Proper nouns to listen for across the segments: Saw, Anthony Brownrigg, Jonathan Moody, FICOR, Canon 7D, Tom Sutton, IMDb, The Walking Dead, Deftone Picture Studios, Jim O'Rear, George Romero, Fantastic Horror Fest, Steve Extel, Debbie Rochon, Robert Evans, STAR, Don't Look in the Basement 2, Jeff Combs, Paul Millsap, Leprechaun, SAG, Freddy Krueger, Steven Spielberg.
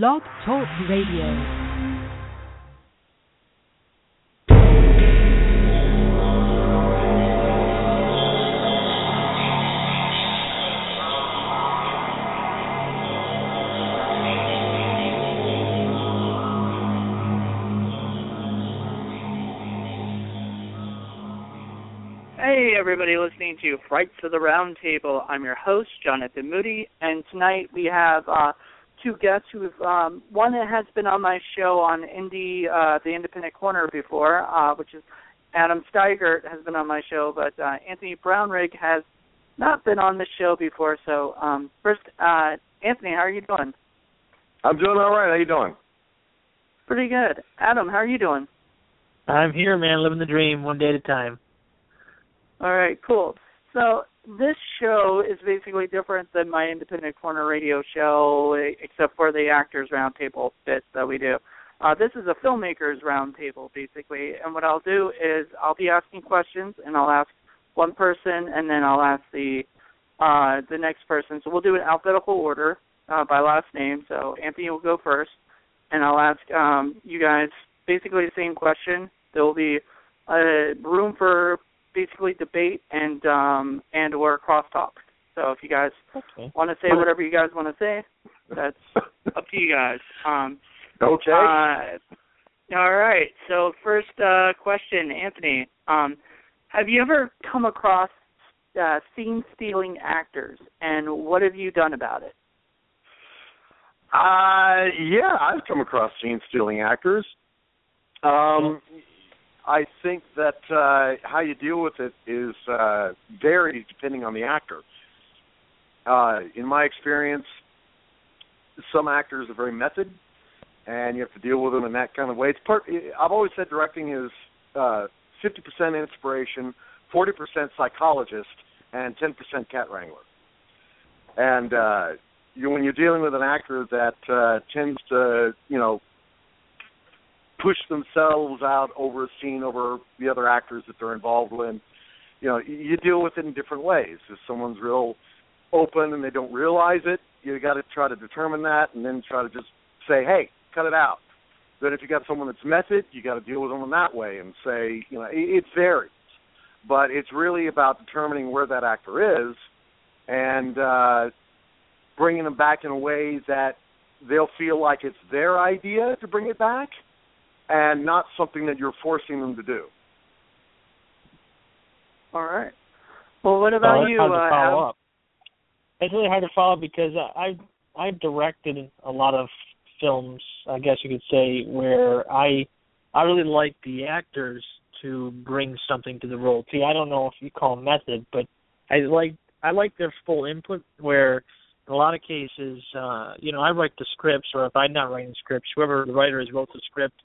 Blog Talk Radio. Hey, everybody listening to Frights of the Roundtable. I'm your host, Jonathan Moody, and tonight we have two guests. One that has been on my show on the Independent Corner before, which is Adam Stiegert has been on my show, but Anthony Brownrigg has not been on the show before. So first, Anthony, how are you doing? I'm doing all right. How you doing? Pretty good. Adam, how are you doing? I'm here, man, living the dream one day at a time. All right, cool. So this show is basically different than my Independent Corner radio show, except for the Actors Roundtable bit that we do. This is a Filmmakers Roundtable, basically, and what I'll do is I'll be asking questions, and I'll ask one person, and then I'll ask the next person. So we'll do an alphabetical order by last name, so Anthony will go first, and I'll ask you guys basically the same question. There will be room for basically debate and or crosstalk. So if you guys want to say whatever you guys want to say, that's up to you guys. Okay. All right. So first question, Anthony. Have you ever come across scene-stealing actors, and what have you done about it? Yeah, I've come across scene-stealing actors. I think that how you deal with it is varies depending on the actor. In my experience, some actors are very method, and you have to deal with them in that kind of way. I've always said directing is 50% inspiration, 40% psychologist, and 10% cat wrangler. And when you're dealing with an actor that tends to, push themselves out over a scene, over the other actors that they're involved in. You deal with it in different ways. If someone's real open and they don't realize it, you got to try to determine that and then try to just say, hey, cut it out. But if you got someone that's method, you got to deal with them in that way and say, it varies. But it's really about determining where that actor is and bringing them back in a way that they'll feel like it's their idea to bring it back, and not something that you're forcing them to do. All right. Well, what about you, Adam? It's really hard to follow up because I've directed a lot of films, I guess you could say, where I really like the actors to bring something to the role. See, I don't know if you call them method, but I like their full input where in a lot of cases, I write the scripts, or if I'm not writing scripts, whoever the writer is wrote the script,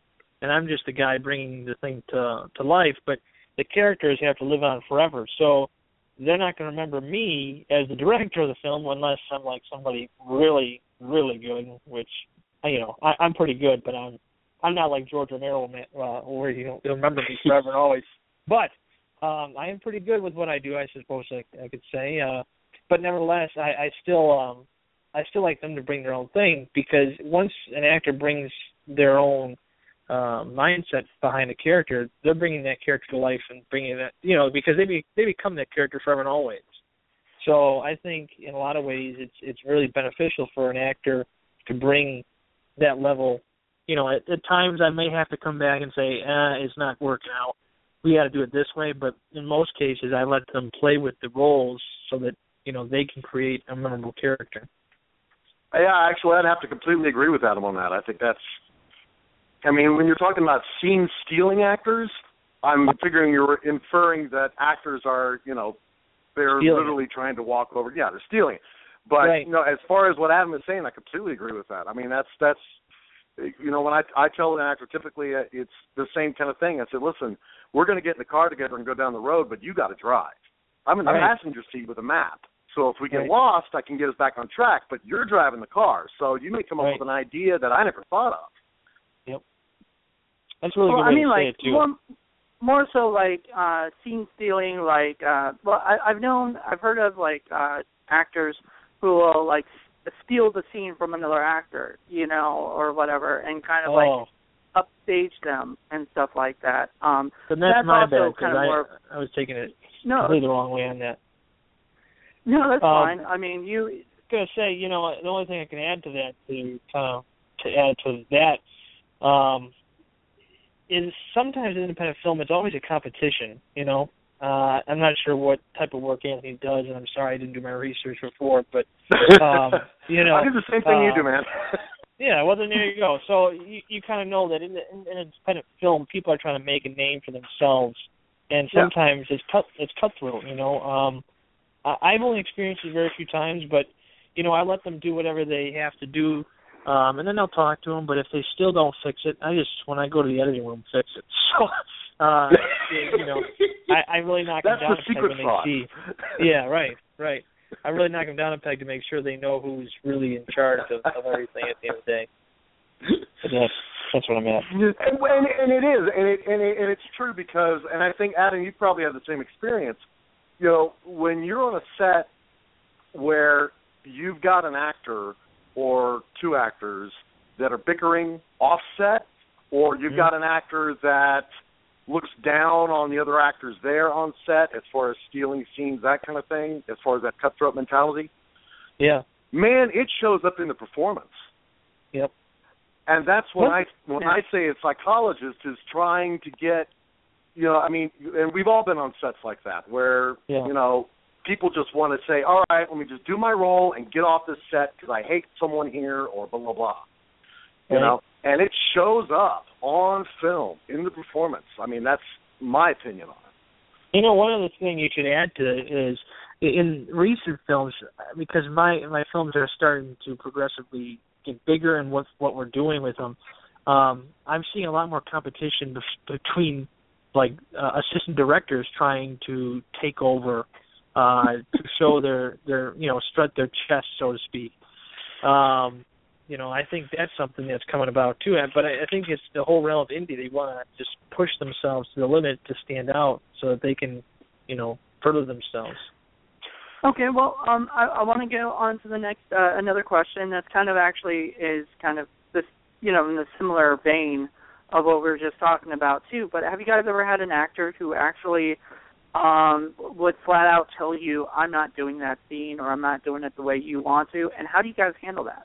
and I'm just the guy bringing the thing to life, but the characters have to live on forever. So they're not going to remember me as the director of the film unless I'm like somebody really, really good, which, I'm pretty good, but I'm not like George Romero, where you'll remember me forever and always. But I am pretty good with what I do, I suppose I could say. But nevertheless, I still like them to bring their own thing because once an actor brings their own mindset behind a character, they're bringing that character to life and bringing that, because they become that character forever and always. So I think in a lot of ways it's really beneficial for an actor to bring that level. At times I may have to come back and say, it's not working out. We got to do it this way. But in most cases, I let them play with the roles so that, they can create a memorable character. Yeah, actually, I'd have to completely agree with Adam on that. I think that's, when you're talking about scene-stealing actors, I'm figuring you're inferring that actors are, they're stealing, literally trying to walk over. Yeah, they're stealing it. But, right. As far as what Adam is saying, I completely agree with that. That's when I tell an actor, typically it's the same kind of thing. I said, listen, we're going to get in the car together and go down the road, but you got to drive. I'm in the passenger seat with a map. So if we get lost, I can get us back on track, but you're driving the car. So you may come up with an idea that I never thought of. That's really good way to say it, too. More so like scene stealing. Like, I've heard of actors who will steal the scene from another actor, you know, or whatever, and kind of like upstage them and stuff like that. So that's my bad, because I was taking it completely the wrong way on that. No, that's fine. I mean, you. I was gonna say, you know, the only thing I can add to that is sometimes in independent film it's always a competition, you know. I'm not sure what type of work Anthony does, and I'm sorry I didn't do my research before, but, you know. I did the same thing you do, man. Yeah, well, then there you go. So you kind of know that in independent film, people are trying to make a name for themselves, and sometimes it's cutthroat, you know. I've only experienced it very few times, but, you know, I let them do whatever they have to do, and then I'll talk to them, but if they still don't fix it, when I go to the editing room, fix it. So... you know, I really knock them down a peg when they see. Yeah, right. I really knock them down a peg to make sure they know who's really in charge of everything at the end of the day. That's what I'm at. And it is, and it's true because, and I think, Adam, you probably have the same experience. You know, when you're on a set where you've got an actor or two actors that are bickering offset, or you've got an actor that looks down on the other actors there on set as far as stealing scenes, that kind of thing, as far as that cutthroat mentality. Yeah. Man, it shows up in the performance. Yep. And that's when I say a psychologist is trying to get, you know, I mean, and we've all been on sets like that where, you know, people just want to say, all right, let me just do my role and get off this set because I hate someone here or blah, blah, blah. You know, and it shows up on film in the performance. I mean, that's my opinion on it. You know, one other thing you should add to it is in recent films, because my films are starting to progressively get bigger and what we're doing with them, I'm seeing a lot more competition between, like, assistant directors trying to take over to show their, you know, strut their chest, so to speak. You know, I think that's something that's coming about too. But I think it's the whole realm of indie. They want to just push themselves to the limit to stand out so that they can, you know, further themselves. Okay, well, I want to go on to the next, another question that's kind of actually is kind of this, you know, in a similar vein of what we were just talking about too. But have you guys ever had an actor who actually would flat out tell you, I'm not doing that scene or I'm not doing it the way you want to? And how do you guys handle that?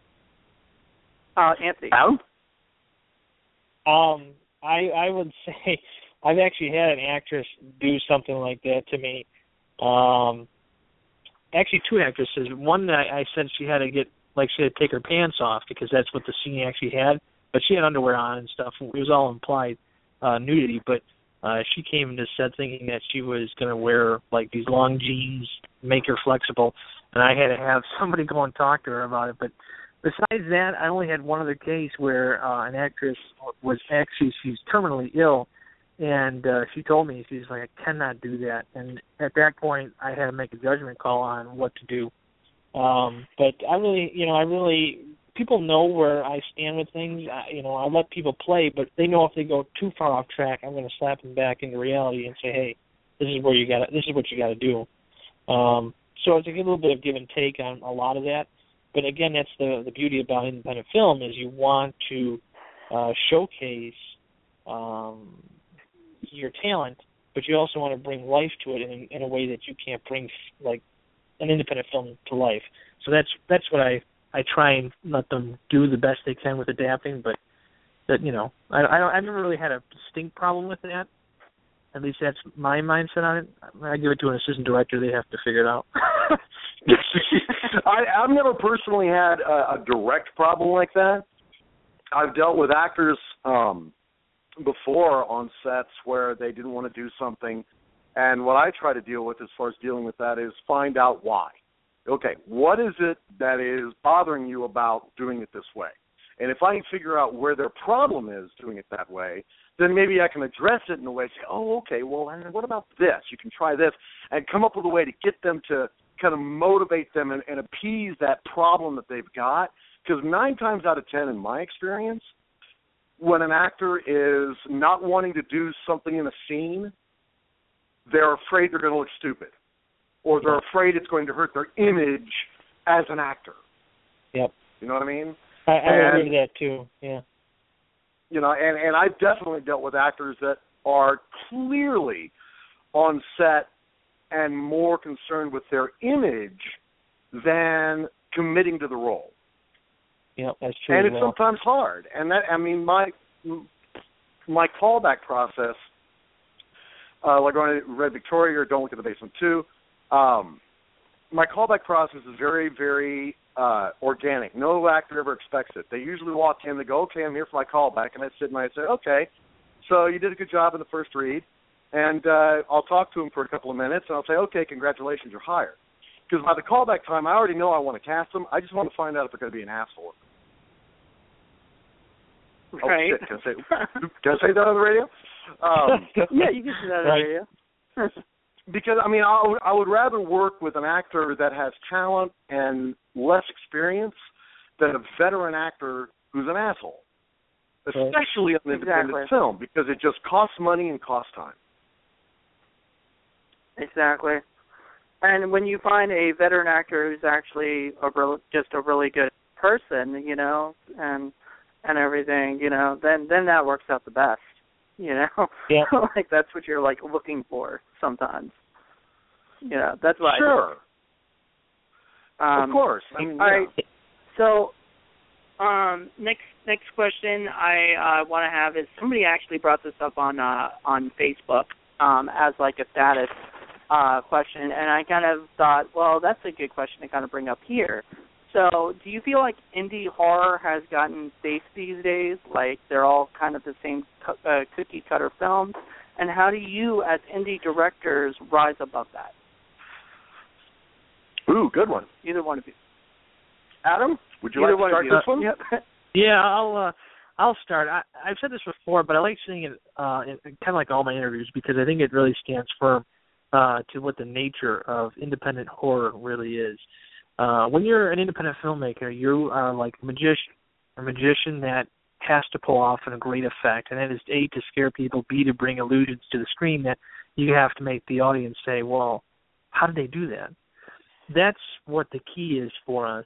Anthony. I would say I've actually had an actress do something like that to me. Actually, two actresses. One that I said she had to take her pants off because that's what the scene actually had. But she had underwear on and stuff. It was all implied nudity. But she came into set thinking that she was going to wear like these long jeans, make her flexible. And I had to have somebody go and talk to her about it. But besides that, I only had one other case where an actress was actually, she's terminally ill, and she told me, she's like, I cannot do that. And at that point, I had to make a judgment call on what to do. But I really, people know where I stand with things. I let people play, but they know if they go too far off track, I'm going to slap them back into reality and say, hey, this is what you got to do. So it's a little bit of give and take on a lot of that. But again, that's the beauty about independent film is you want to showcase your talent, but you also want to bring life to it in a way that you can't bring like an independent film to life. So that's what I try and let them do the best they can with adapting. But that I've never really had a distinct problem with that. At least that's my mindset on it. I give it to an assistant director; they have to figure it out. I've never personally had a direct problem like that. I've dealt with actors before on sets where they didn't want to do something, and what I try to deal with as far as dealing with that is find out why. Okay, what is it that is bothering you about doing it this way? And if I can figure out where their problem is doing it that way, then maybe I can address it in a way and say, oh, okay, well, and what about this? You can try this and come up with a way to get them to kind of motivate them and appease that problem that they've got. Because 9 times out of 10, in my experience, when an actor is not wanting to do something in a scene, they're afraid they're going to look stupid or they're afraid it's going to hurt their image as an actor. Yep. You know what I mean? I agree with that too. Yeah. You know, and I've definitely dealt with actors that are clearly on set and more concerned with their image than committing to the role. Yeah, that's true. And it's sometimes hard. And that, I mean, my callback process, like on Red Victoria or Don't Look in the Basement 2, my callback process is very, very organic. No actor ever expects it. They usually walk in, they go, okay, I'm here for my callback. And I sit and I say, okay, so you did a good job in the first read. And I'll talk to him for a couple of minutes, and I'll say, okay, congratulations, you're hired. Because by the callback time, I already know I want to cast them. I just want to find out if they're going to be an asshole. Right. Oh, shit. Can I say that on the radio? Yeah, you can say that on the radio. Because, I mean, I would rather work with an actor that has talent and less experience than a veteran actor who's an asshole, especially on an independent film, because it just costs money and costs time. Exactly. And when you find a veteran actor who's actually just a really good person, you know, and everything, you know, then that works out the best, you know. Yeah. Like that's what you're like looking for sometimes. You know, that's what of course. I mean, all right. So next question I want to have is somebody actually brought this up on Facebook as like a status question, and I kind of thought, well, that's a good question to kind of bring up here. So do you feel like indie horror has gotten safe these days, like they're all kind of the same cookie-cutter films, and how do you as indie directors rise above that? Ooh, good one. Either one of you. Adam, would you like to start this one? Yep. Yeah, I'll start. I've said this before, but I like seeing it in kind of like all my interviews because I think it really stands firm to what the nature of independent horror really is. When you're an independent filmmaker, you are like a magician that has to pull off a great effect, and that is A, to scare people, B, to bring illusions to the screen that you have to make the audience say, well, how did they do that? That's what the key is for us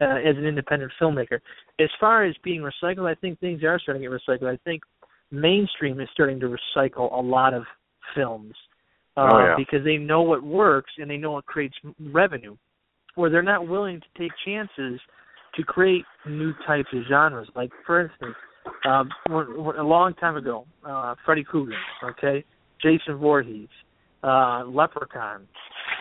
as an independent filmmaker. As far as being recycled, I think things are starting to get recycled. I think mainstream is starting to recycle a lot of films. Because they know what works and they know it creates revenue, or they're not willing to take chances to create new types of genres. Like, for instance, a long time ago, Freddy Krueger, Jason Voorhees, Leprechaun,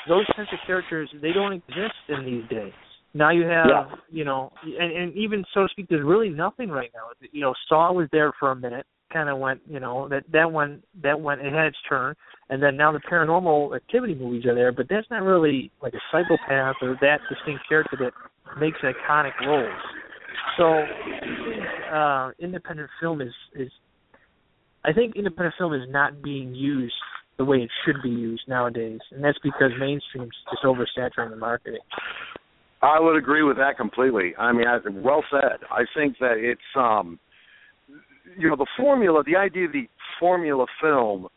those types of characters, they don't exist in these days. Now you have, you know, and even so to speak, there's really nothing right now. You know, Saw was there for a minute. Kind of went, you know, that went, it had its turn, and then now the Paranormal Activity movies are there, but that's not really like a psychopath or that distinct character that makes iconic roles. So independent film is I think independent film is not being used the way it should be used nowadays, and that's because mainstream's just oversaturating the market. I would agree with that completely. I mean, well said. I think that it's you know, the idea of the formula film,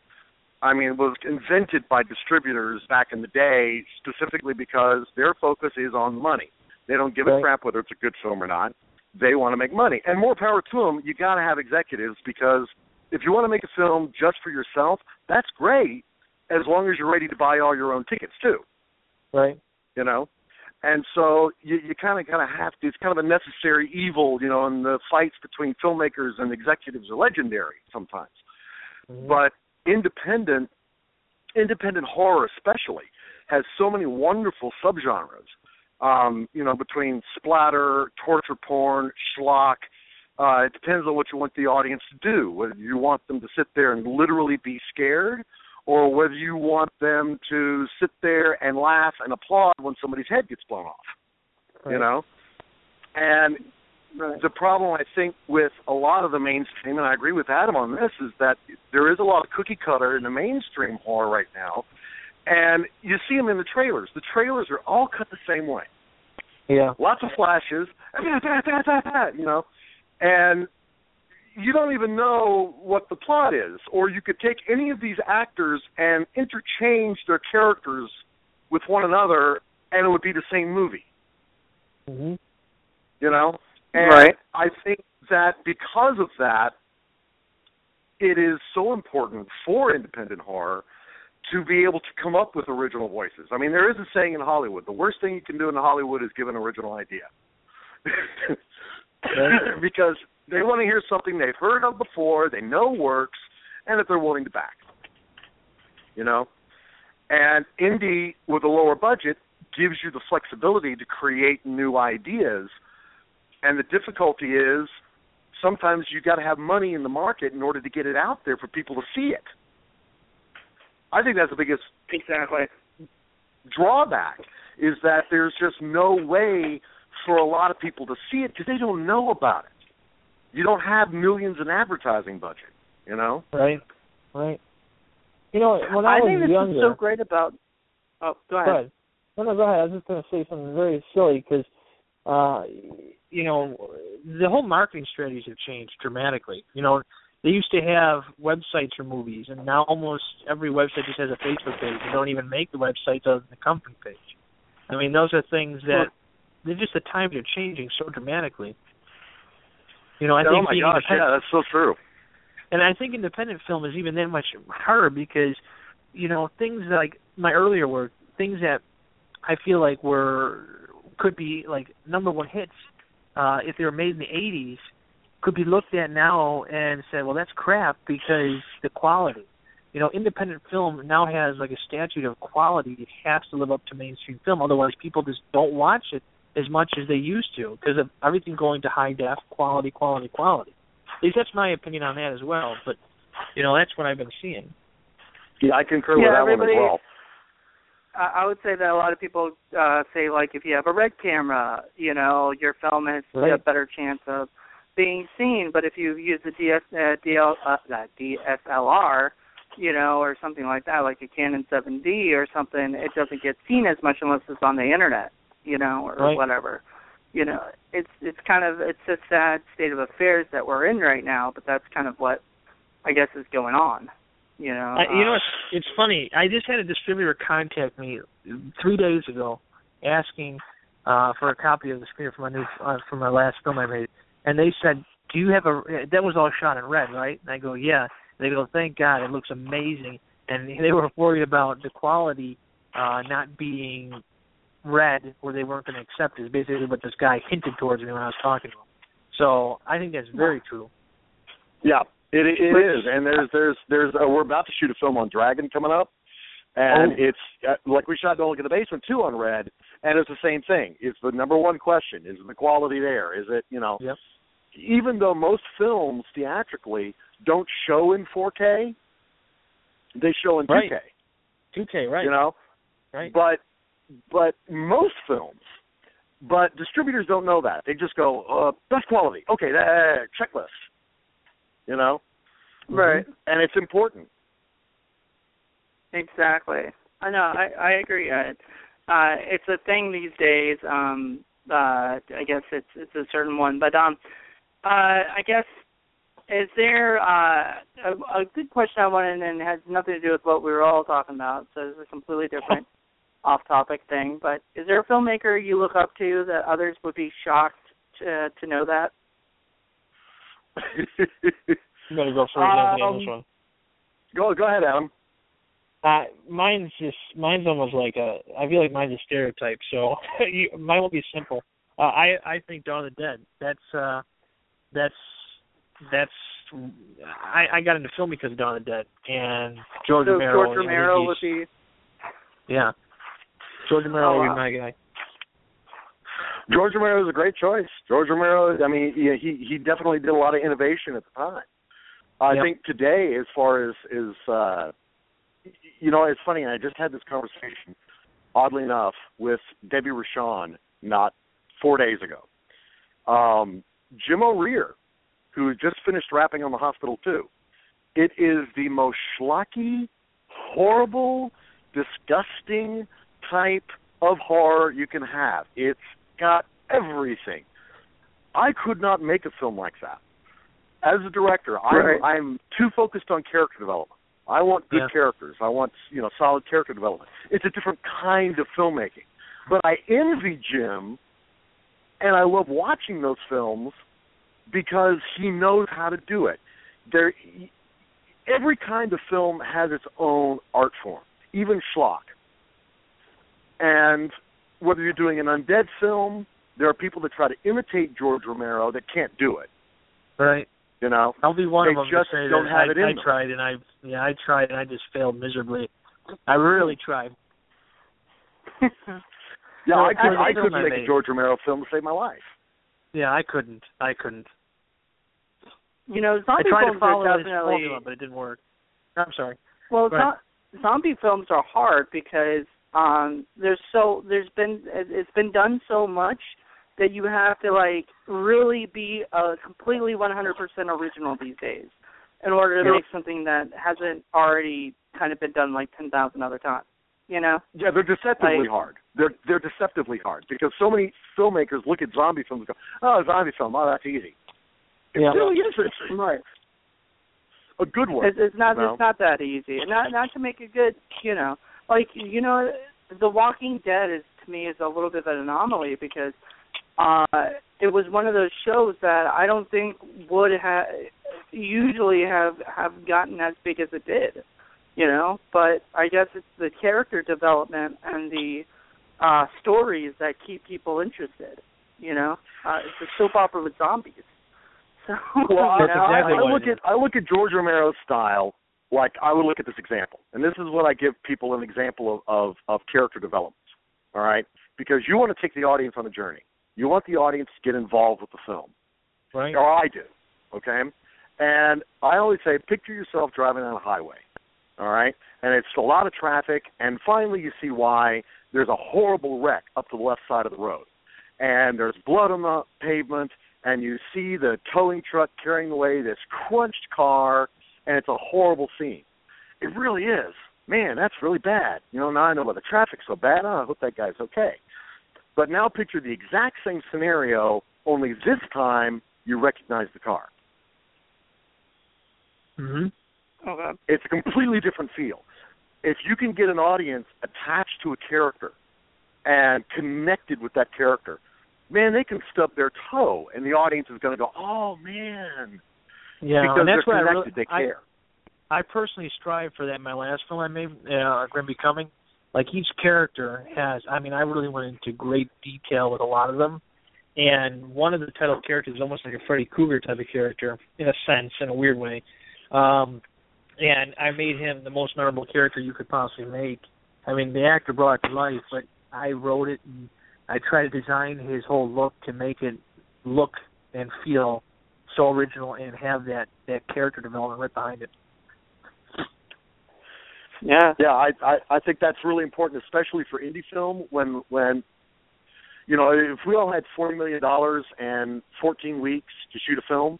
I mean, was invented by distributors back in the day specifically because their focus is on money. They don't give a crap whether it's a good film or not. They want to make money. And more power to them, you got to have executives, because if you want to make a film just for yourself, that's great as long as you're ready to buy all your own tickets too. Right. You know? And so you kind of have to. It's kind of a necessary evil, you know. And the fights between filmmakers and executives are legendary sometimes. Mm-hmm. But independent horror especially has so many wonderful subgenres. You know, between splatter, torture porn, schlock. It depends on what you want the audience to do. Whether you want them to sit there and literally be scared, or whether you want them to sit there and laugh and applaud when somebody's head gets blown off, you know? And the problem, I think, with a lot of the mainstream, and I agree with Adam on this, is that there is a lot of cookie-cutter in the mainstream horror right now, and you see them in the trailers. The trailers are all cut the same way. Yeah. Lots of flashes, you know, and you don't even know what the plot is, or you could take any of these actors and interchange their characters with one another, and it would be the same movie. Mm-hmm. you know? And right. I think that because of that, it is so important for independent horror to be able to come up with original voices. I mean, there is a saying in Hollywood, the worst thing you can do in Hollywood is give an original idea. Because they want to hear something they've heard of before, they know works, and that they're willing to back. You know? And indie, with a lower budget, gives you the flexibility to create new ideas. And the difficulty is sometimes you got to have money in the market in order to get it out there for people to see it. I think that's the biggest drawback, is that there's just no way for a lot of people to see it because they don't know about it. You don't have millions in advertising budget, you know? Right, right. You know, when I was younger... I think this is so great about... Oh, go ahead. Go ahead. I was just going to say something very silly because, you know, the whole marketing strategies have changed dramatically. You know, they used to have websites for movies, and now almost every website just has a Facebook page. They don't even make the websites other than the company page. I mean, those are things that... They're just the times are changing so dramatically. You know, I think... Oh, my gosh, yeah, that's so true. And I think independent film is even that much harder because, you know, things like my earlier work, things that I feel like could be like number one hits, if they were made in the 80s, could be looked at now and said, well, that's crap because the quality. You know, independent film now has like a statute of quality. It has to live up to mainstream film. Otherwise, people just don't watch it as much as they used to because of everything going to high def, quality. At least that's my opinion on that as well. But, you know, that's what I've been seeing. Yeah, I concur with that one as well. I would say that a lot of people say, like, if you have a red camera, you know, your film has a better chance of being seen. But if you use the DSLR, you know, or something like that, like a Canon 7D or something, it doesn't get seen as much unless it's on the Internet, you know, or whatever. You know, it's a sad state of affairs that we're in right now, but that's kind of what I guess is going on. You know, it's funny. I just had a distributor contact me 3 days ago, asking for a copy of the screener for my for my last film I made, and they said, "Do you have a?" That was all shot in red, right? And I go, "Yeah." And they go, "Thank God, it looks amazing." And they were worried about the quality not being red, where they weren't going to accept, is basically what this guy hinted towards me when I was talking to him. So I think that's very true. Yeah, it is. And there's we're about to shoot a film on Dragon coming up, and it's like we shot Don't Look in the Basement 2 on red, and it's the same thing. It's the number one question: is the quality there? Is it, you know? Yep. Even though most films theatrically don't show in 4K, they show in 2K. 2K, right? You know, right? But most films, but distributors don't know that. They just go, best quality. Okay, checklist. You know? Right. And it's important. Exactly. I know. I agree. It's a thing these days. I guess it's a certain one. But I guess, is there a good question I wanted, and it has nothing to do with what we were all talking about, so this is completely different off-topic thing, but is there a filmmaker you look up to that others would be shocked to know that? I'm going to go for on this one. Go ahead, Adam. Mine's almost like I feel like mine's a stereotype, so mine will be simple. I think Dawn of the Dead. I got into film because of Dawn of the Dead, and George Romero would be... Yeah. George Romero would be my guy. George Romero is a great choice. George Romero, I mean, he definitely did a lot of innovation at the time. I think today, as far as you know, it's funny. I just had this conversation, oddly enough, with Debbie Rochon not 4 days ago. Jim O'Rear, who just finished wrapping on The Hospital 2. It is the most schlocky, horrible, disgusting type of horror you can have. It's got everything. I could not make a film like that. As a director, I'm too focused on character development. I want good characters. I want, you know, solid character development. It's a different kind of filmmaking. But I envy Jim And I love watching those films because he knows how to do it. Every kind of film has its own art form, even schlock. And whether you're doing an undead film, there are people that try to imitate George Romero that can't do it. Right. You know, I'll be one of them to say that I tried and I just failed miserably. I really tried. Yeah, I couldn't make a George Romero film to save my life. Yeah, I couldn't. You know, zombie films are definitely... formula, but it didn't work. I'm sorry. Well, zombie films are hard because it's been done so much that you have to, like, really be completely 100% original these days in order to make something that hasn't already kind of been done, like, 10,000 other times. You know? Yeah, they're deceptively hard. They're deceptively hard because so many filmmakers look at zombie films and go, "Oh, zombie film, oh, that's easy." It really isn't. Right. A good one. It's not that easy. Not to make a good, you know, like, you know, The Walking Dead is, to me, is a little bit of an anomaly because it was one of those shows that I don't think would usually have gotten as big as it did. You know, but I guess it's the character development and the stories that keep people interested. You know, it's a soap opera with zombies. So I look at George Romero's style like I would look at this example, and this is what I give people an example of character development. All right, because you want to take the audience on a journey. You want the audience to get involved with the film, right? Or I do. Okay, and I always say, picture yourself driving on a highway. All right, and it's a lot of traffic, and finally you see why there's a horrible wreck up to the left side of the road, and there's blood on the pavement, and you see the towing truck carrying away this crunched car, and it's a horrible scene. It really is. Man, that's really bad. You know, now I know why the traffic's so bad. Oh, I hope that guy's okay. But now picture the exact same scenario, only this time you recognize the car. Mm-hmm. Okay. It's a completely different feel. If you can get an audience attached to a character and connected with that character, man, they can stub their toe, and the audience is going to go, "Oh man!" Yeah, because and that's what they care. I personally strive for that in my last film I made, Grim Becoming. Like each character has, I mean, I really went into great detail with a lot of them, and one of the title characters is almost like a Freddy Krueger type of character in a sense, in a weird way. And I made him the most memorable character you could possibly make. I mean, the actor brought it to life, but I wrote it, and I tried to design his whole look to make it look and feel so original and have that character development right behind it. Yeah. Yeah, I think that's really important, especially for indie film, when you know, if we all had $40 million and 14 weeks to shoot a film,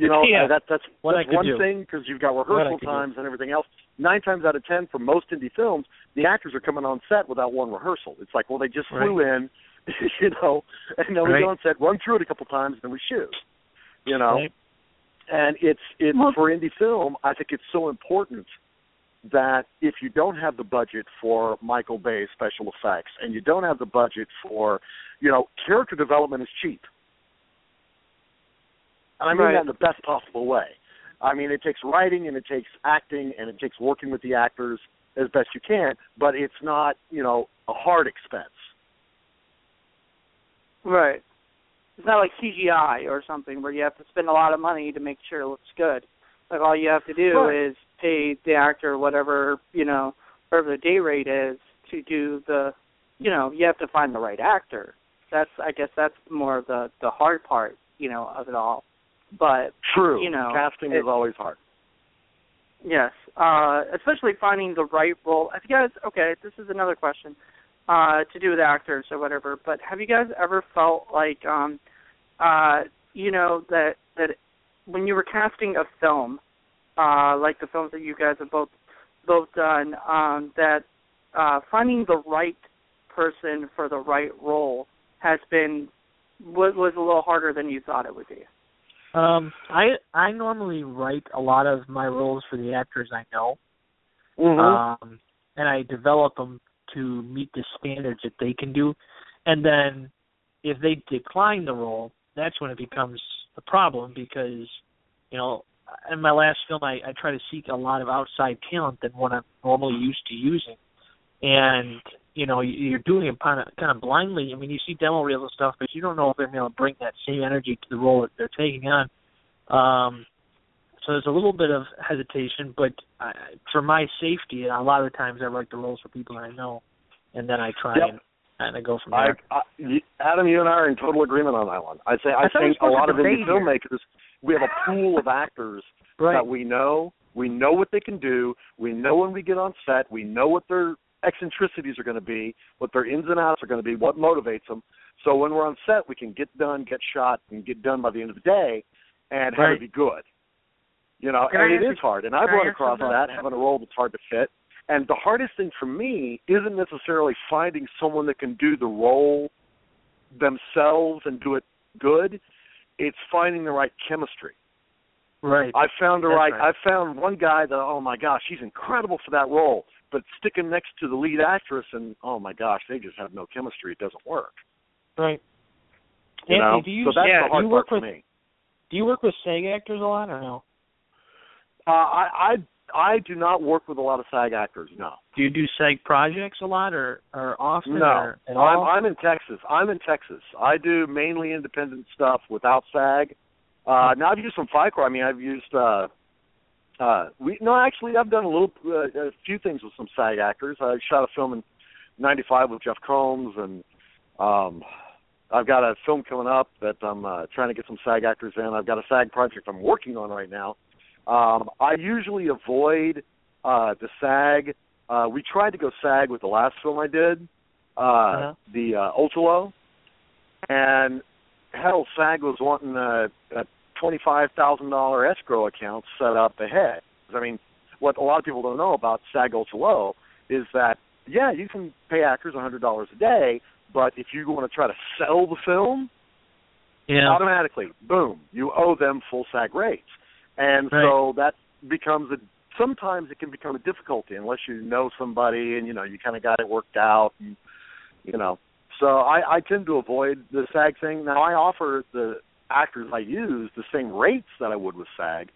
you know, yeah. that's one thing because you've got rehearsal times and everything else. 9 times out of 10 for most indie films, the actors are coming on set without one rehearsal. It's like, well, they just flew in, you know, and then we go on set, run through it a couple times, and then we shoot, you know. Right. And it's for indie film, I think it's so important that if you don't have the budget for Michael Bay special effects and you don't have the budget for, you know, character development is cheap. And I mean that in the best possible way. I mean, it takes writing and it takes acting and it takes working with the actors as best you can, but it's not, you know, a hard expense. Right. It's not like CGI or something where you have to spend a lot of money to make sure it looks good. Like all you have to do is pay the actor whatever, you know, whatever the day rate is to do the, you know, you have to find the right actor. I guess that's more of the hard part, you know, of it all. But true, you know, casting is always hard. Yes, especially finding the right role. Have you guys? Okay, this is another question to do with actors or whatever. But have you guys ever felt like, you know, that when you were casting a film, like the films that you guys have both done, that finding the right person for the right role has been was a little harder than you thought it would be? I normally write a lot of my roles for the actors I know, and I develop them to meet the standards that they can do, and then if they decline the role, that's when it becomes a problem because, you know, in my last film, I try to seek a lot of outside talent than what I'm normally used to using. And, you know, you're doing it kind of blindly. I mean, you see demo reels and stuff, but you don't know if they're going to bring that same energy to the role that they're taking on. So there's a little bit of hesitation, but for my safety, a lot of the times I write the roles for people that I know, and then I try and I go from there. Adam, you and I are in total agreement on that one. I think a lot of indie filmmakers, we have a pool of actors that we know. We know what they can do. We know when we get on set. We know what their eccentricities are going to be, what their ins and outs are going to be, what motivates them. So when we're on set, we can get done, get shot, and get done by the end of the day and have it be good. You know, and it is hard. And I've run across that, having a role that's hard to fit. And the hardest thing for me isn't necessarily finding someone that can do the role themselves and do it good. It's finding the right chemistry. Right. I found one guy that, oh, my gosh, he's incredible for that role. But stick him next to the lead actress and, oh, my gosh, they just have no chemistry. It doesn't work. Right. Anthony, do you, so that's the hard part for me. Do you work with SAG actors a lot or no? I do not work with a lot of SAG actors, no. Do you do SAG projects a lot or often? No, or at all? I'm in Texas. I do mainly independent stuff without SAG. Now I've used some FICOR. I mean, I've used I've done a few things with some SAG actors. I shot a film in '95 with Jeff Combs, and I've got a film coming up that I'm trying to get some SAG actors in. I've got a SAG project I'm working on right now. I usually avoid the SAG. We tried to go SAG with the last film I did, the Ultalo, and hell, SAG was wanting a $25,000 escrow account set up ahead. I mean, what a lot of people don't know about SAG Ultalo is that, yeah, you can pay actors $100 a day, but if you want to try to sell the film, automatically, boom, you owe them full SAG rates. And so that becomes sometimes it can become a difficulty unless you know somebody and, you know, you kind of got it worked out. And, you know, so I tend to avoid the SAG thing. Now, I offer the actors I use the same rates that I would with SAG,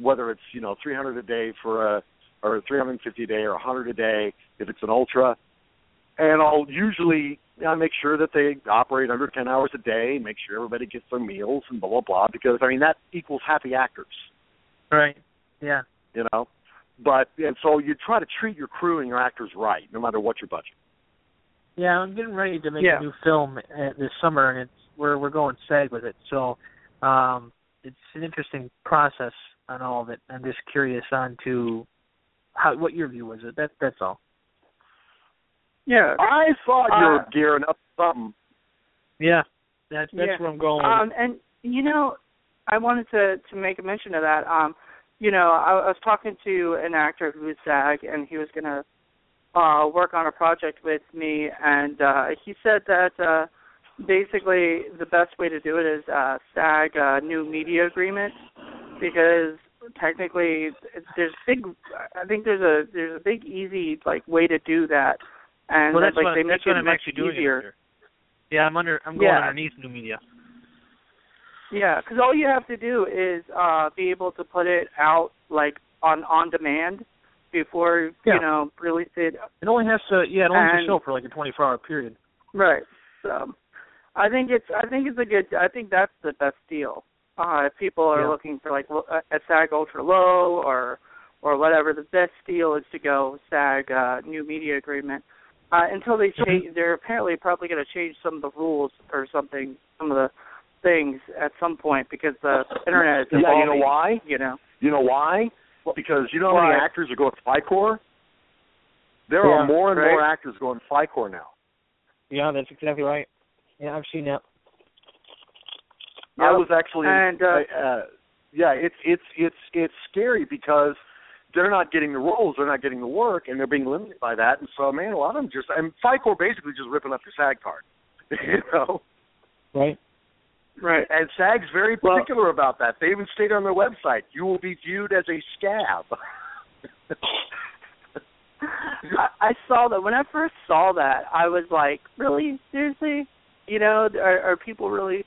whether it's, you know, $300 a day or $350 a day or $100 a day if it's an ultra. And I make sure that they operate under 10 hours a day, make sure everybody gets their meals and blah, blah, blah, because, I mean, that equals happy actors. Right. Yeah. You know, so you try to treat your crew and your actors right, no matter what your budget. Yeah, I'm getting ready to make a new film this summer, and we're going SAG with it. So it's an interesting process on all of it. I'm just curious on to what your view was. That's all. Yeah, I thought you were gearing up something. Yeah, that's where I'm going. And you know, I wanted to make a mention of that. You know, I was talking to an actor who was SAG, and he was going to work on a project with me, and he said that basically the best way to do it is SAG new media agreement, because technically there's a big easy like way to do that, and that's what I'm actually doing here. Yeah, I'm going underneath new media. Yeah, because all you have to do is be able to put it out like on demand before you know release it. It only has to it only has to show for like a 24-hour period. Right. So, I think that's the best deal. If people are looking for like a SAG Ultra Low or whatever, the best deal is to go SAG New Media Agreement. Until they change, they're apparently probably going to change some of the rules or something. Some of the things at some point because the internet is evolving. You know why? You know why? Because you know how many actors are going FICOR? There are more and more actors going FICOR now. Yeah, that's exactly right. Yeah, I've seen that. I was actually it's scary because they're not getting the roles, they're not getting the work, and they're being limited by that. And so, man, a lot of them and FICOR basically just ripping up your SAG card. You know? Right. Right, and SAG's very particular about that. They even state on their website, you will be viewed as a scab. I saw that. When I first saw that, I was like, really? Seriously? You know, are people really,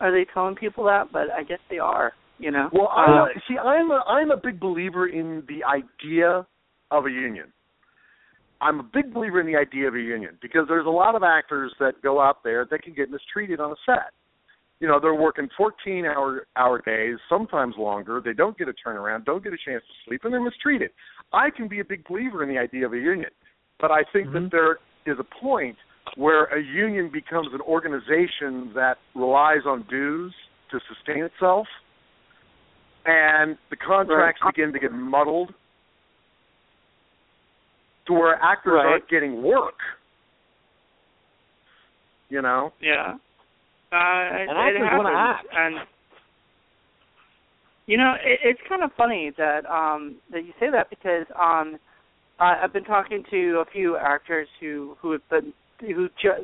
are they telling people that? But I guess they are, you know. Well, I'm a big believer in the idea of a union. I'm a big believer in the idea of a union because there's a lot of actors that go out there that can get mistreated on a set. You know, they're working 14-hour days, sometimes longer. They don't get a turnaround, don't get a chance to sleep, and they're mistreated. I can be a big believer in the idea of a union, but I think mm-hmm. that there is a point where a union becomes an organization that relies on dues to sustain itself, and the contracts right. begin to get muddled to where actors right. aren't getting work, you know? Yeah. And actors want to act. And, you know, it's kind of funny that that you say that because I've been talking to a few actors who have been,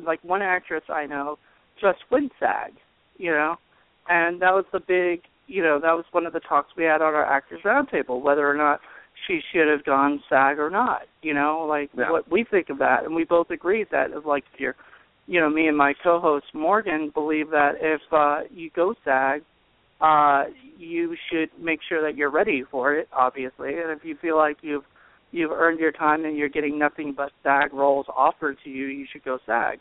like one actress I know just went SAG, you know, and that was the big, you know, that was one of the talks we had on our Actors Roundtable, whether or not she should have gone SAG or not, you know, like yeah. what we think of that. And we both agreed that, like, you know, me and my co-host Morgan believe that if you go SAG, you should make sure that you're ready for it, obviously. And if you feel like you've earned your time and you're getting nothing but SAG roles offered to you, you should go SAG,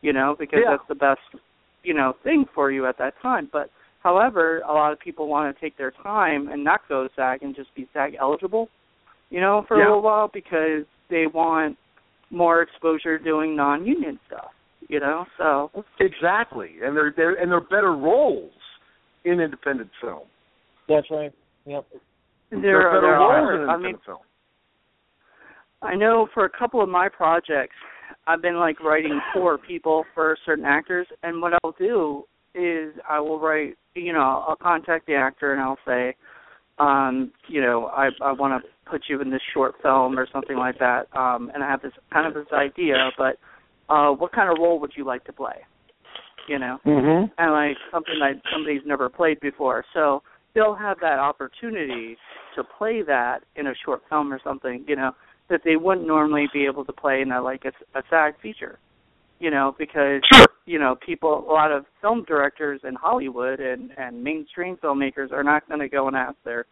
you know, because yeah. that's the best, you know, thing for you at that time. But, however, a lot of people want to take their time and not go SAG and just be SAG eligible, you know, for yeah. a little while because they want more exposure doing non-union stuff, you know, so. Exactly, and they're better roles in independent film. That's right, yep. They're better roles in independent film. I know for a couple of my projects, I've been, like, writing for people, for certain actors, and what I'll do is I will write, you know, I'll contact the actor and I'll say, you know, I want to put you in this short film or something like that, and I have this kind of this idea, but what kind of role would you like to play, you know, mm-hmm. and, like, something that somebody's never played before, so they'll have that opportunity to play that in a short film or something, you know, that they wouldn't normally be able to play in a SAG feature, you know, because, you know, people, a lot of film directors in Hollywood and mainstream filmmakers are not going to go and ask their,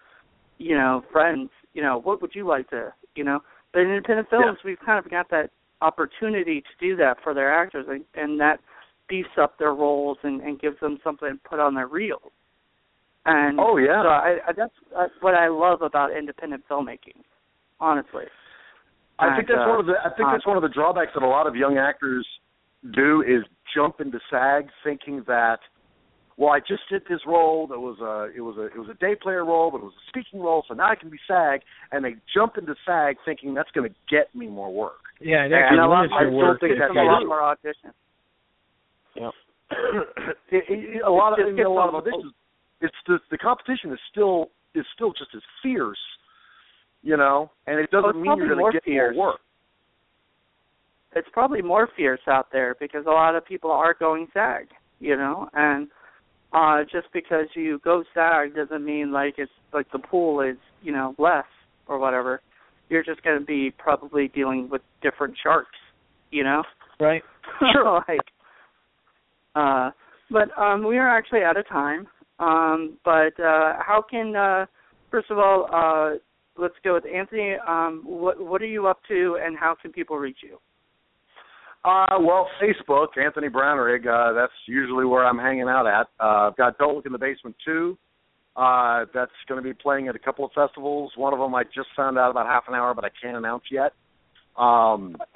you know, friends, you know, what would you like to, you know, but in independent films, yeah. we've kind of got that opportunity to do that for their actors and that beefs up their roles and gives them something to put on their reels. And oh, yeah. So that's what I love about independent filmmaking, honestly. I think that's one of the drawbacks that a lot of young actors do is jump into SAG thinking that, well, I just did this role that was a day player role, but it was a speaking role, so now I can be SAG, and they jump into SAG thinking that's going to get me more work. Yeah, and I still think that's a lot more auditions. Yeah, a lot of auditions. It's the competition is still just as fierce. You know, and it doesn't mean you're going to get more work. It's probably more fierce out there because a lot of people are going SAG, you know, and just because you go SAG doesn't mean like it's like the pool is, you know, less or whatever. You're just going to be probably dealing with different sharks, you know? Right. Sure. But we are actually out of time. But how can, first of all, let's go with Anthony. What are you up to, and how can people reach you? Well, Facebook, Anthony Brownrigg. That's usually where I'm hanging out at. I've got Don't Look in the Basement 2. That's going to be playing at a couple of festivals. One of them I just found out about half an hour, but I can't announce yet.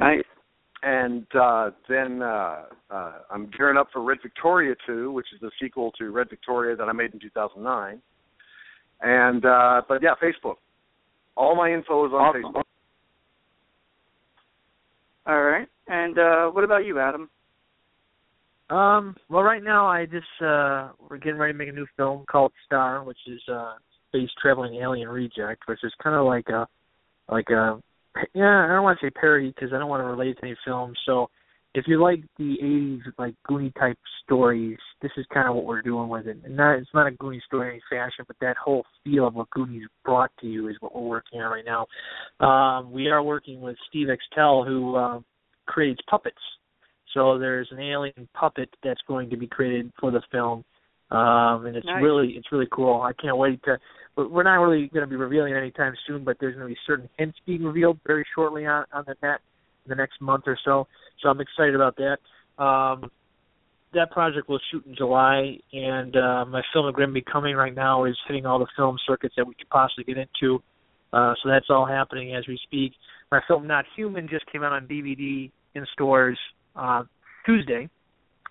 Nice. And then I'm gearing up for Red Victoria 2, which is the sequel to Red Victoria that I made in 2009. And but, yeah, Facebook. All my info is on Facebook. All right. And what about you, Adam? Well, right now I just we're getting ready to make a new film called STAR, which is Space Traveling Alien Reject, which is kind of like a I don't want to say parody because I don't want to relate to any film. So if you like the 80s like Goonie type stories, this is kind of what we're doing with it. And it's not a Goonie story in any fashion, but that whole feel of what Goonies brought to you is what we're working on right now. We are working with Steve Extel, who creates puppets. So there's an alien puppet that's going to be created for the film, and it's nice. Really cool. I can't wait to. We're not really going to be revealing it anytime soon, but there's going to be certain hints being revealed very shortly on the net in the next month or so. So I'm excited about that. That project will shoot in July, and my film of Grim Becoming right now is hitting all the film circuits that we could possibly get into. So that's all happening as we speak. My film Not Human just came out on DVD in stores Tuesday,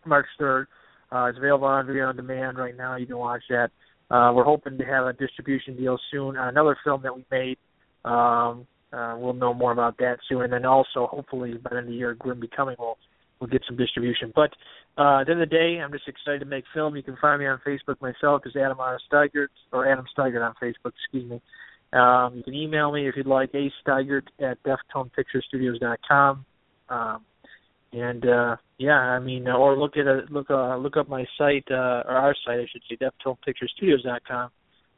March 3rd. It's available on video on demand right now. You can watch that. We're hoping to have a distribution deal soon on another film that we made. We'll know more about that soon. And then also, hopefully, by the end of the year, Grim Becoming will get some distribution. But at the end of the day, I'm just excited to make film. You can find me on Facebook myself as Adam Stiegert on Facebook, excuse me. You can email me if you'd like, astiegert@DeftonePictureStudios.com. Or look up my site, or our site, I should say, DeftonePictureStudios.com,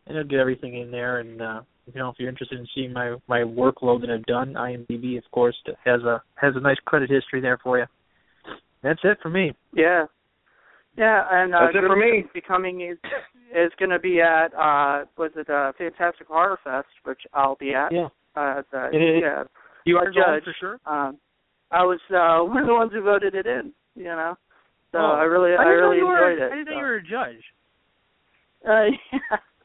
and it'll get everything in there. And if you're interested in seeing my workload that I've done, IMDb, of course, has a nice credit history there for you. That's it for me. Yeah, and that's it for me. Becoming is going to be at Fantastic Horror Fest, which I'll be at. Yeah, you are judge for sure. I was one of the ones who voted it in. I really enjoyed it. I didn't know you were a judge. Yeah,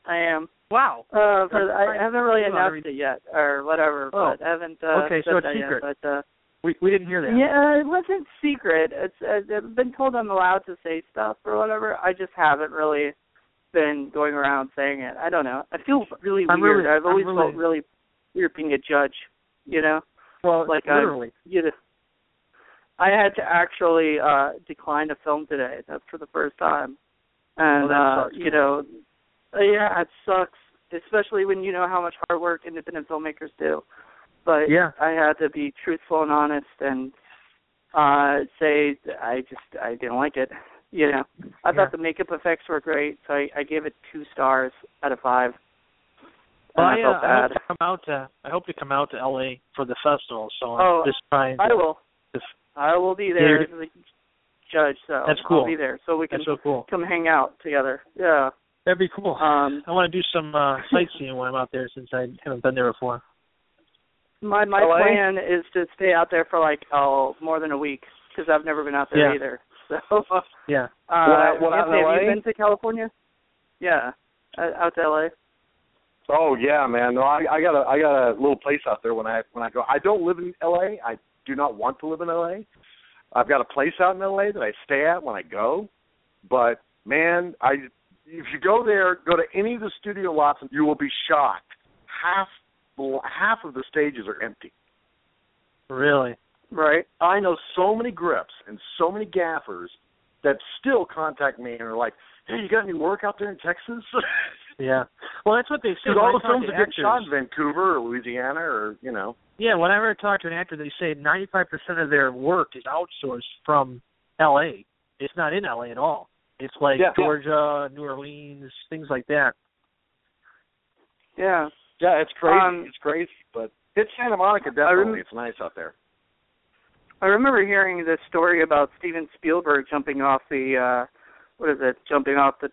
I am. Wow. I haven't really announced it yet, or whatever. Oh. But I haven't. Okay, so it's secret. Yet, but, we didn't hear that. Yeah, it wasn't secret. I've been told I'm allowed to say stuff or whatever. I just haven't really been going around saying it. I don't know. I feel really weird. I've always felt really weird being a judge, Well, like literally. I had to actually decline a film today. That's for the first time. And, it sucks, especially when you know how much hard work independent filmmakers do. But yeah. I had to be truthful and honest and say I didn't like it. I thought the makeup effects were great, so I gave it 2 stars out of 5. Well, and I felt bad. I hope you come out to L.A. for the festival. So I will. I will be there as the judge. So that's cool. I'll be there, so we can come hang out together. Yeah, that'd be cool. I want to do some sightseeing when I'm out there, since I haven't been there before. My plan is to stay out there for more than a week, because I've never been out there either. So Anthony, have you been to California? Yeah, out to LA. Oh yeah, man. No, I got a little place out there when I go. I don't live in LA. I do not want to live in LA. I've got a place out in LA that I stay at when I go. But man, if you go there, go to any of the studio lots, and you will be shocked. Half of the stages are empty. Really? Right. I know so many grips and so many gaffers that still contact me and are like, hey, you got any work out there in Texas? Yeah. Well, that's what they say. Because all the films are getting shot in Vancouver or Louisiana or, Yeah, whenever I talk to an actor, they say 95% of their work is outsourced from L.A. It's not in L.A. at all. It's Georgia, New Orleans, things like that. Yeah. Yeah, it's crazy. It's crazy, but it's Santa Monica, definitely. It's nice out there. I remember hearing this story about Steven Spielberg jumping off the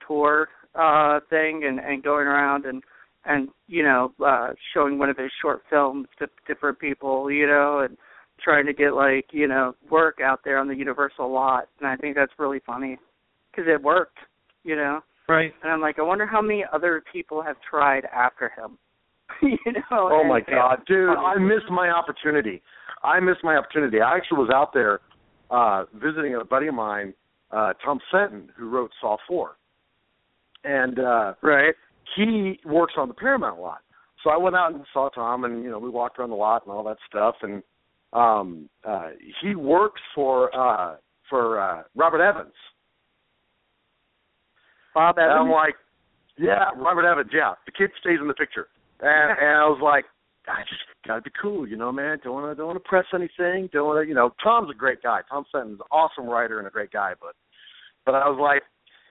tour thing and going around and showing one of his short films to different people, and trying to get, work out there on the Universal lot. And I think that's really funny because it worked, Right. And I'm like, I wonder how many other people have tried after him. Oh my God, dude! I missed my opportunity. I actually was out there visiting a buddy of mine, Tom Sutton, who wrote Saw 4, and he works on the Paramount lot. So I went out and saw Tom, and we walked around the lot and all that stuff. And he works for Robert Evans. Bob Evans. And I'm like, yeah, Robert Evans. Yeah, the kid stays in the picture. And I was like, I just got to be cool, man. Don't want to press anything. Tom's a great guy. Tom Sutton's an awesome writer and a great guy. But I was like,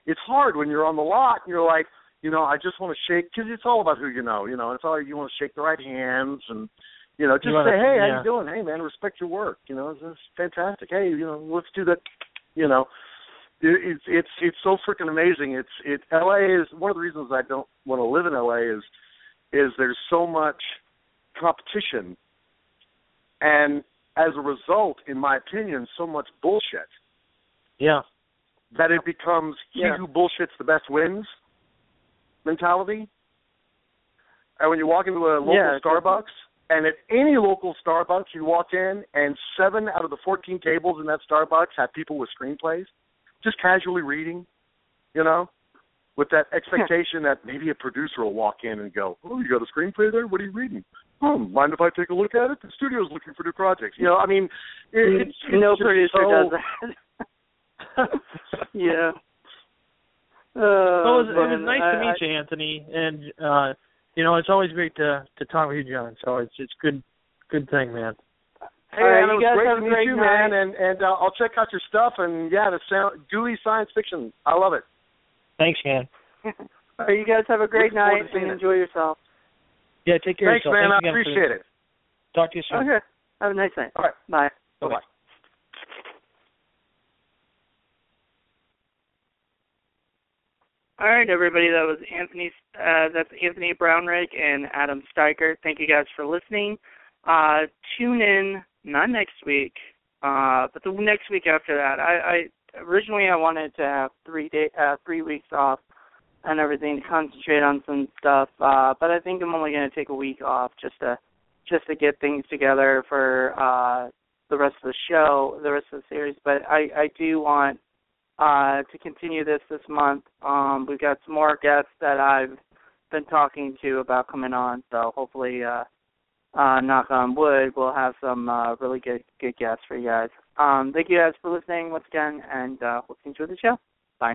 it's hard when you're on the lot and you're like, I just want to shake, because it's all about who you know. It's all you want to shake the right hands and You know, just say, hey, how you doing? Hey, man, respect your work. You know, this is fantastic. Hey, you know, let's do that. You know, it's so freaking amazing. L.A. is one of the reasons I don't want to live in L.A. is there's so much competition, and as a result, in my opinion, so much bullshit. Yeah. That it becomes he who bullshits the best wins mentality. And when you walk into a local Starbucks, and at any local Starbucks you walk in, and 7 out of the 14 tables in that Starbucks have people with screenplays, just casually reading, you know, with that expectation that maybe a producer will walk in and go, oh, you got a screenplay there? What are you reading? Mind if I take a look at it? The studio's looking for new projects. You know, I mean, it's no producer does that. Yeah. Well, it was nice to meet you, Anthony, and you know, it's always great to talk with you, John. So it's good thing, man. Hey, man, it was great to meet you, man. And I'll check out your stuff. And the gooey science fiction, I love it. Thanks, man. All right, you guys have a great night and enjoy yourself. Yeah, take care. Thanks, of yourself. Thanks, man. I appreciate it. Talk to you soon. Okay. Have a nice night. All right. Bye. Bye. All right, everybody, that was Anthony Brownrigg and Adam Stiegert. Thank you guys for listening. Tune in, not next week, but the next week after that. I originally wanted to have 3 weeks off and everything to concentrate on some stuff, but I think I'm only going to take a week off just to get things together for the rest of the show, the rest of the series. But I do want to continue this month. We've got some more guests that I've been talking to about coming on, so hopefully, knock on wood, we'll have some really good guests for you guys. Thank you guys for listening once again, and we'll continue the show. Bye.